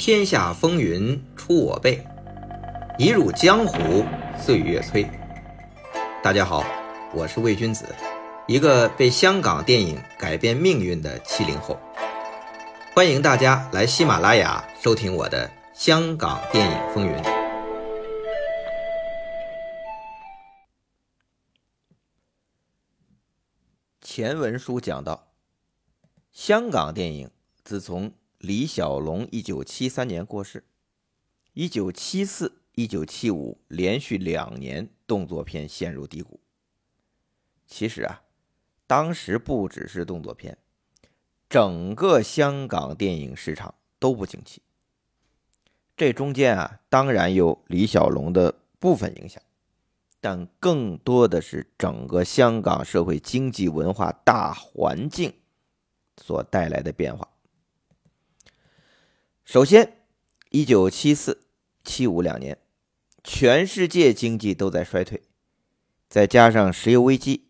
天下风云出我辈，一入江湖岁月催。大家好，我是魏君子，一个被香港电影改变命运的70后。欢迎大家来喜马拉雅收听我的《香港电影风云》。前文书讲到，香港电影自从李小龙1973年过世， 1974、1975 连续2年动作片陷入低谷。其实啊，当时不只是动作片，整个香港电影市场都不景气。这中间啊，当然有李小龙的部分影响，但更多的是整个香港社会经济文化大环境所带来的变化。首先 1974-75 2年，全世界经济都在衰退，再加上石油危机，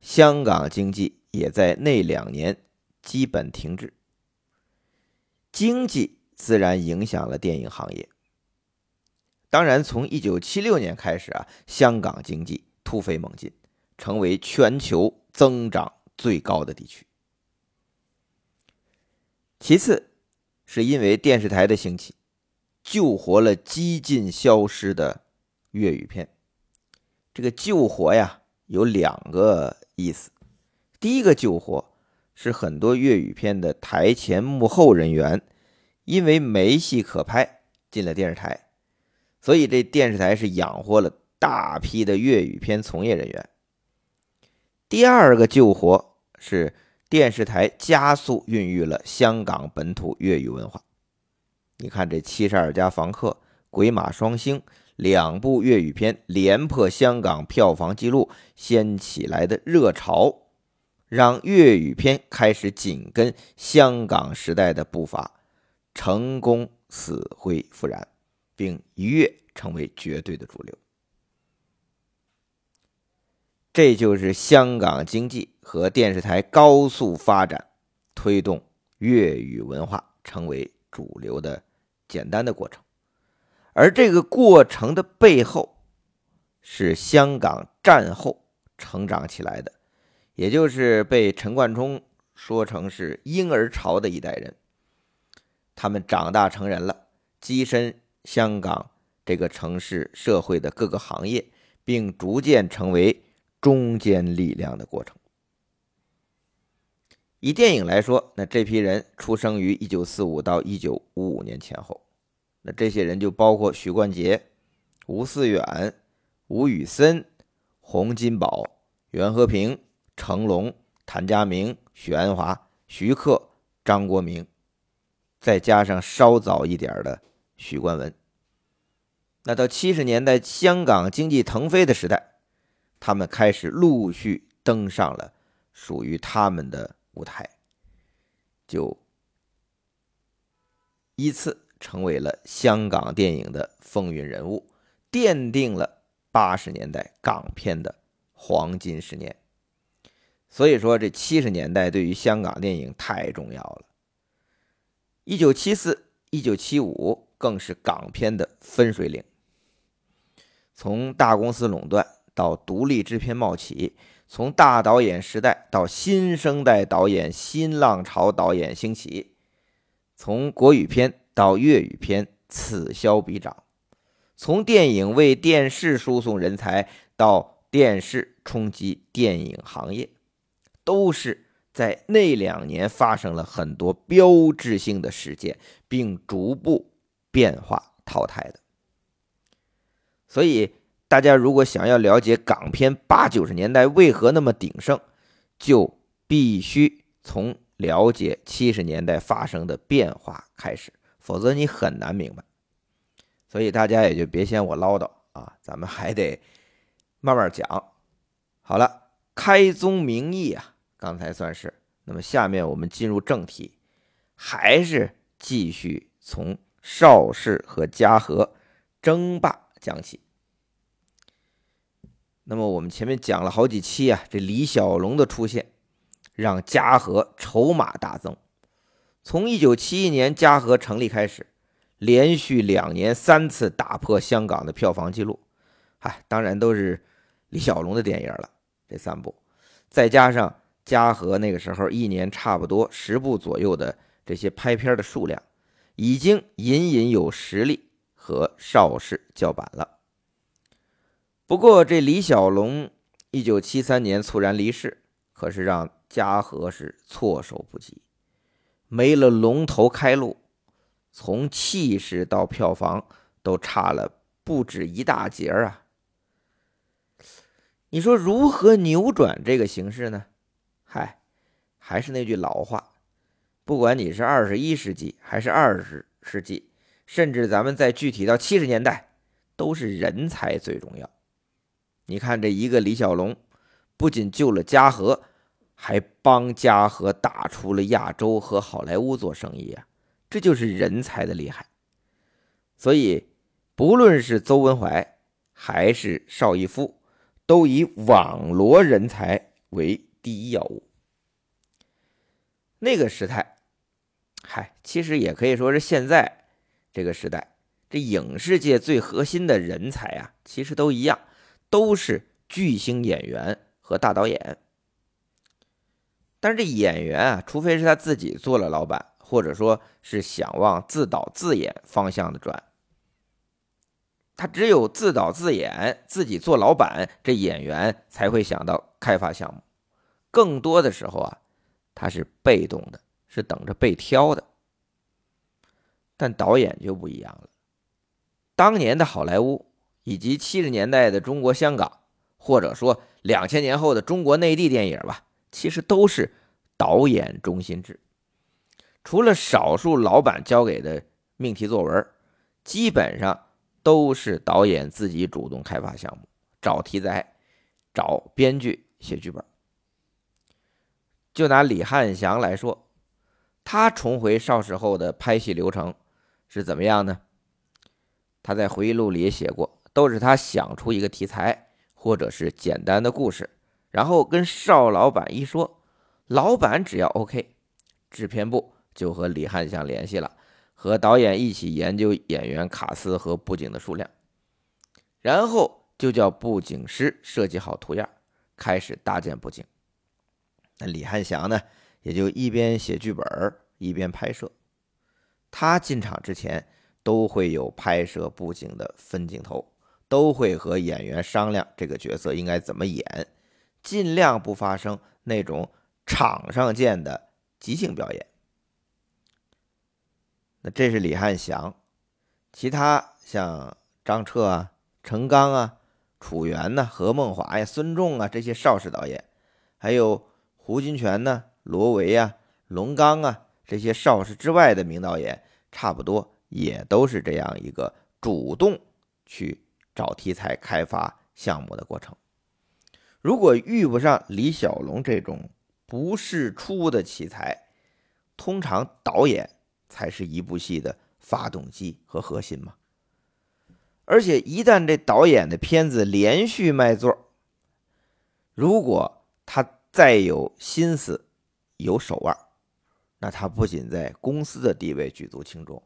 香港经济也在那2年基本停滞。经济自然影响了电影行业。当然从1976年开始啊，香港经济突飞猛进，成为全球增长最高的地区。其次是因为电视台的兴起，救活了几近消失的粤语片。这个救活呀，有2个意思。第一个救活是很多粤语片的台前幕后人员，因为没戏可拍，进了电视台，所以这电视台是养活了大批的粤语片从业人员。第二个救活是电视台加速孕育了香港本土粤语文化。你看这72家房客、鬼马双星2部粤语片连破香港票房纪录，掀起来的热潮，让粤语片开始紧跟香港时代的步伐，成功死灰复燃，并一跃成为绝对的主流。这就是香港经济和电视台高速发展推动粤语文化成为主流的简单的过程。而这个过程的背后是香港战后成长起来的，也就是被陈冠中说成是婴儿潮的一代人。他们长大成人了，跻身香港这个城市社会的各个行业，并逐渐成为中坚力量的过程。以电影来说，那这批人出生于1945到1955年前后，那这些人就包括许冠杰、吴思远、吴宇森、洪金宝、袁和平、成龙、谭家明、许鞍华、徐克、张国明，再加上稍早一点的许冠文。那到70年代香港经济腾飞的时代，他们开始陆续登上了属于他们的舞台，就依次成为了香港电影的风云人物，奠定了80年代港片的黄金10年。所以说这70年代对于香港电影太重要了。 1974-1975 更是港片的分水岭。从大公司垄断到独立制片冒起，从大导演时代到新生代导演、新浪潮导演兴起，从国语片到粤语片此消彼长，从电影为电视输送人才到电视冲击电影行业，都是在那2年发生了很多标志性的事件，并逐步变化淘汰的。所以大家如果想要了解港片80-90年代为何那么鼎盛，就必须从了解70年代发生的变化开始，否则你很难明白。所以大家也就别嫌我唠叨啊，咱们还得慢慢讲。好了，开宗明义啊，刚才算是。那么下面我们进入正题，还是继续从邵氏和嘉禾争霸讲起。那么我们前面讲了好几期啊，这李小龙的出现让嘉禾筹码大增。从1971年嘉禾成立开始，连续2年3次打破香港的票房记录。当然都是李小龙的电影了，这3部，再加上嘉禾那个时候一年差不多10部左右的这些拍片的数量，已经隐隐有实力和邵氏叫板了。不过这李小龙1973年猝然离世，可是让嘉禾是措手不及，没了龙头开路，从气势到票房都差了不止一大截啊。你说如何扭转这个形势呢？还是那句老话，不管你是21世纪还是20世纪，甚至咱们再具体到70年代，都是人才最重要。你看这一个李小龙，不仅救了嘉禾，还帮嘉禾打出了亚洲和好莱坞做生意啊，这就是人才的厉害。所以不论是邹文怀还是邵逸夫，都以网罗人才为第一要务。那个时代，其实也可以说是现在这个时代，这影视界最核心的人才啊，其实都一样，都是巨星演员和大导演。但是这演员啊，除非是他自己做了老板，或者说是想往自导自演方向的转，他只有自导自演，自己做老板，这演员才会想到开发项目。更多的时候啊，他是被动的，是等着被挑的。但导演就不一样了，当年的好莱坞以及70年代的中国香港，或者说2000年后的中国内地电影吧，其实都是导演中心制。除了少数老板交给的命题作文，基本上都是导演自己主动开发项目，找题材，找编剧，写剧本。就拿李翰祥来说，他重回邵氏后的拍戏流程是怎么样呢？他在回忆录里也写过，都是他想出一个题材或者是简单的故事，然后跟邵老板一说，老板只要 OK， 制片部就和李翰祥联系了，和导演一起研究演员卡司和布景的数量，然后就叫布景师设计好图样，开始搭建布景。那李翰祥呢，也就一边写剧本一边拍摄。他进场之前都会有拍摄布景的分镜头，都会和演员商量这个角色应该怎么演，尽量不发生那种场上见的即兴表演。那这是李翰祥。其他像张彻啊、陈刚啊、楚原啊、何梦华呀、孙仲啊，这些邵氏导演，还有胡金铨呢、罗维啊、龙刚啊，这些邵氏之外的名导演，差不多也都是这样一个主动去找题材、开发项目的过程。如果遇不上李小龙这种不世出的奇才，通常导演才是一部戏的发动机和核心嘛。而且一旦这导演的片子连续卖座，如果他再有心思有手腕，那他不仅在公司的地位举足轻重，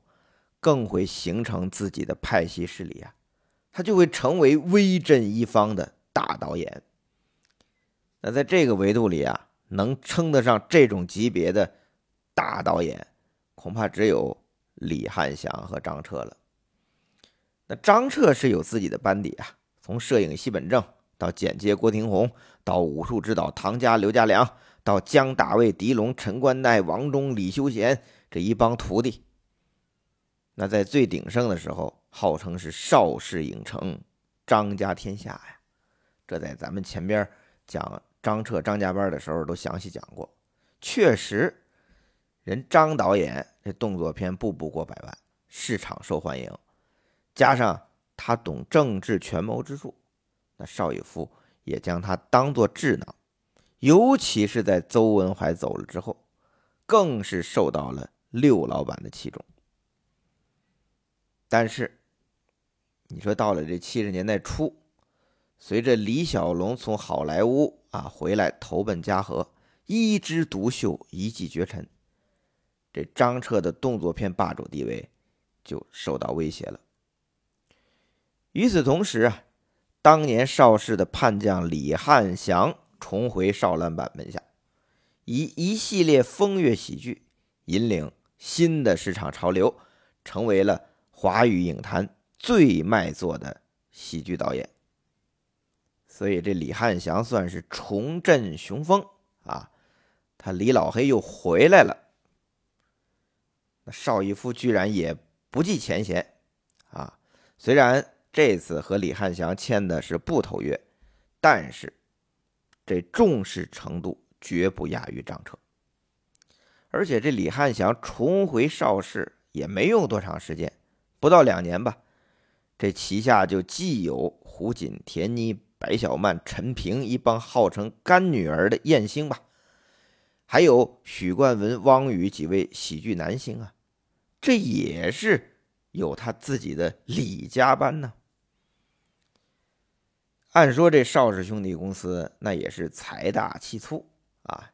更会形成自己的派系势力啊，他就会成为威震一方的大导演。那在这个维度里啊，能称得上这种级别的大导演，恐怕只有李翰祥和张彻了。那张彻是有自己的班底啊，从摄影西本正到剪接郭庭红，到武术指导唐家刘家良，到江大卫、狄龙、陈冠奈、王忠、李修贤这一帮徒弟。那在最鼎盛的时候，号称是邵氏影城，张家天下呀。这在咱们前边讲张彻、张家班的时候都详细讲过。确实，人张导演这动作片步步过100万，市场受欢迎，加上他懂政治权谋之术。那邵逸夫也将他当作智囊，尤其是在邹文怀走了之后，更是受到了六老板的器重。但是你说到了这70年代初，随着李小龙从好莱坞回来投奔嘉禾，一枝独秀，一骑绝尘，这张彻的动作片霸主地位就受到威胁了。与此同时啊，当年邵氏的叛将李翰祥重回邵兰版门下，以一系列风月喜剧引领新的市场潮流，成为了华语影坛最卖座的喜剧导演。所以这李翰祥算是重振雄风啊，他李老黑又回来了。那邵逸夫居然也不计前嫌啊，虽然这次和李翰祥签的是不头约，但是这重视程度绝不亚于张彻。而且这李翰祥重回邵氏也没用多长时间，不到2年吧，这旗下就既有胡锦、田妮、白小曼、陈萍一帮号称干女儿的艳星吧，还有许冠文、汪雨几位喜剧男星啊，这也是有他自己的李家班呢。按说这邵氏兄弟公司那也是财大气粗啊，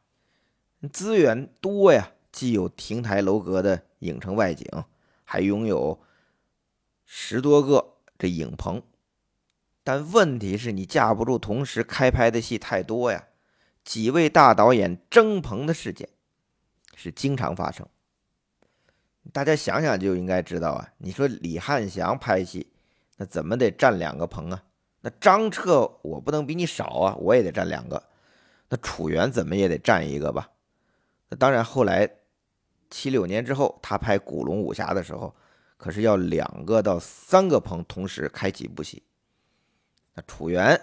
资源多呀，既有亭台楼阁的影城外景，还拥有10多个这影棚，但问题是你架不住同时开拍的戏太多呀，几位大导演争棚的事件是经常发生。大家想想就应该知道啊，你说李翰祥拍戏那怎么得占2个棚啊，那张彻我不能比你少啊，我也得占2个，那楚原怎么也得占1个吧。那当然后来76年之后他拍古龙武侠的时候，可是要2到3个棚同时开几部戏，那楚原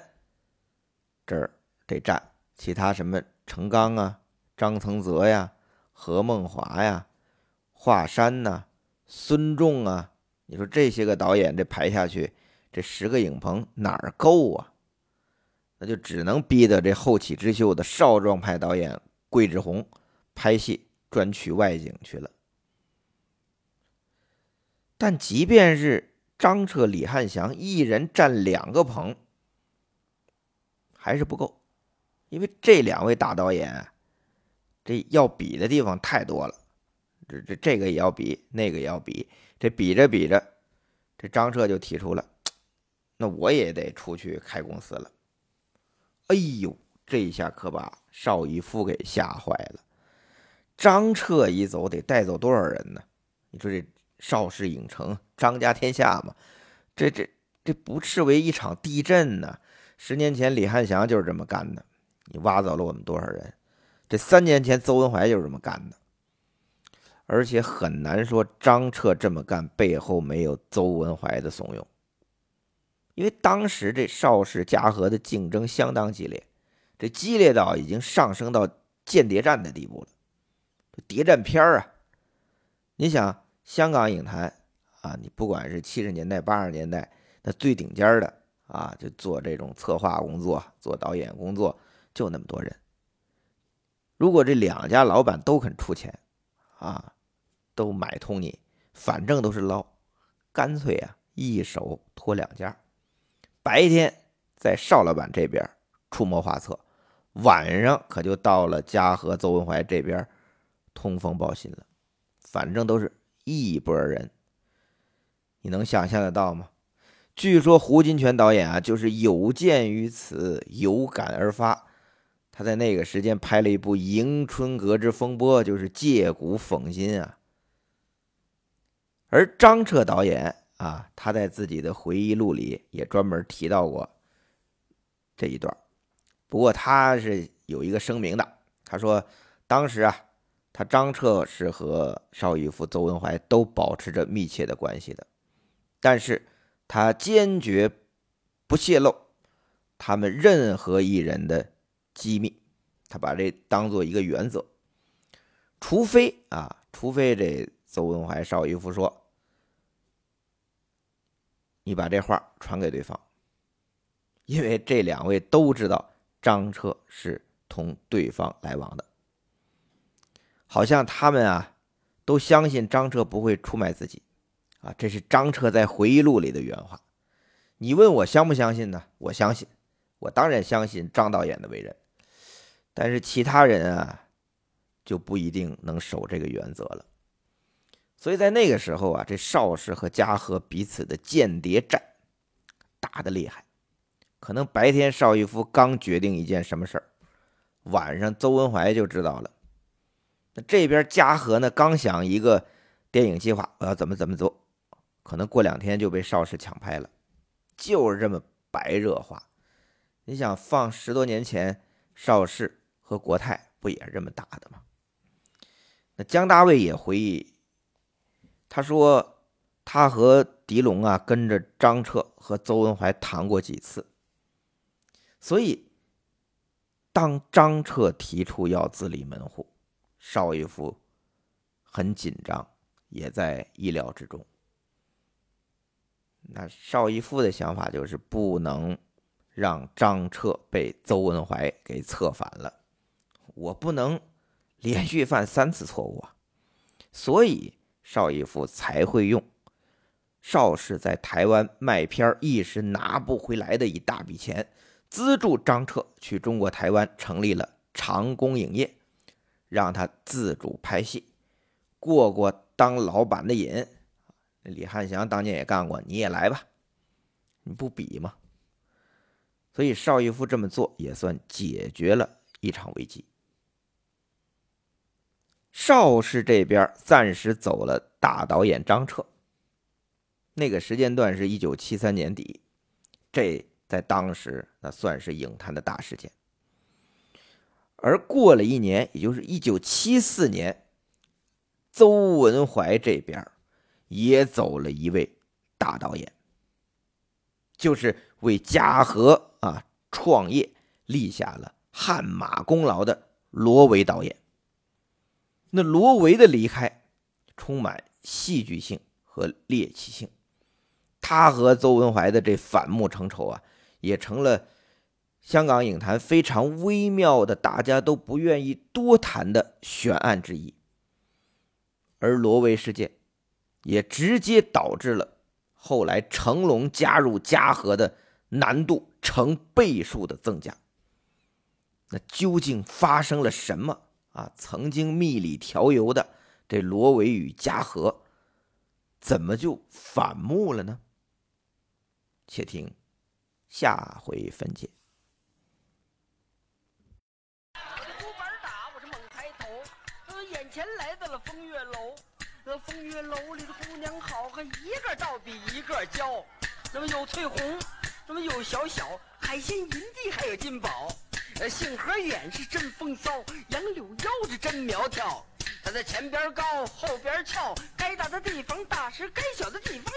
这儿得占，其他什么程刚啊、张曾泽呀、何梦华呀、华山呐、孙仲啊，你说这些个导演这排下去，这10个影棚哪儿够啊？那就只能逼得这后起之秀的少壮派导演桂志红拍戏专取外景去了。但即便是张彻、李翰祥一人占2个棚，还是不够，因为这2位大导演，这要比的地方太多了，这个也要比，那个也要比，这比着比着，这张彻就提出了，那我也得出去开公司了。哎呦，这一下可把邵逸夫给吓坏了。张彻一走得带走多少人呢？你说这邵氏影城张家天下嘛，这不视为一场地震呢。10年前李翰祥就是这么干的，你挖走了我们多少人？这3年前邹文怀就是这么干的，而且很难说张彻这么干背后没有邹文怀的怂恿。因为当时这邵氏嘉禾的竞争相当激烈，这激烈到已经上升到间谍战的地步了，谍战片啊！你想香港影坛啊，你不管是70年代、80年代，那最顶尖的啊，就做这种策划工作、做导演工作，就那么多人。如果这2家老板都肯出钱啊，都买通你，反正都是捞，干脆啊，一手托2家，白天在邵老板这边出谋划策，晚上可就到了嘉禾、邹文怀这边通风报信了，反正都是一拨人。你能想象得到吗？据说胡金铨导演啊，就是有鉴于此，有感而发，他在那个时间拍了一部《迎春阁之风波》，就是借古讽今啊。而张彻导演啊，他在自己的回忆录里也专门提到过这一段，不过他是有一个声明的，他说当时啊，他张彻是和邵逸夫、邹文怀都保持着密切的关系的，但是他坚决不泄露他们任何一人的机密，他把这当做一个原则，除非这邹文怀、邵逸夫说你把这话传给对方，因为这2位都知道张彻是同对方来往的，好像他们啊都相信张彻不会出卖自己啊，这是张彻在回忆录里的原话。你问我相不相信呢？我相信，我当然相信张导演的为人，但是其他人啊就不一定能守这个原则了。所以在那个时候啊，这邵氏和嘉禾彼此的间谍战打得厉害。可能白天邵逸夫刚决定一件什么事儿，晚上邹文怀就知道了。那这边嘉禾呢，刚想一个电影计划，我要怎么做，可能过2天就被邵氏抢拍了，就是这么白热化。你想放10多年前，邵氏和国泰不也是这么打的吗？那姜大卫也回忆，他说他和狄龙啊跟着张彻和邹文怀谈过几次，所以当张彻提出要自立门户，邵逸夫很紧张，也在意料之中。那邵逸夫的想法就是不能让张彻被邹文怀给策反了，我不能连续犯3次错误啊！所以邵逸夫才会用邵氏在台湾卖片一时拿不回来的一大笔钱，资助张彻去中国台湾成立了长工影业，让他自主拍戏，过当老板的瘾。李翰祥当年也干过，你也来吧，你不比吗？所以邵逸夫这么做也算解决了一场危机。邵氏这边暂时走了大导演张彻，那个时间段是1973年底，这在当时那算是影坛的大事件。而过了1年，也就是1974年，邹文怀这边也走了一位大导演，就是为嘉禾创业立下了汗马功劳的罗维导演。那罗维的离开充满戏剧性和猎奇性，他和邹文怀的这反目成仇啊，也成了香港影坛非常微妙的大家都不愿意多谈的悬案之一。而罗维事件也直接导致了后来成龙加入嘉禾的难度成倍数的增加。那究竟发生了什么曾经蜜里调油的这罗维与嘉禾怎么就反目了呢？且听下回分解。竹板打，我是猛抬头，眼前来到了风月楼。那风月楼里的姑娘好，还一个倒比一个娇。那么有翠红，那么有小小，海鲜银地还有金宝。杏核眼是真风骚，杨柳腰是真苗条。他在前边高，后边翘，该大的地方大，是该小的地方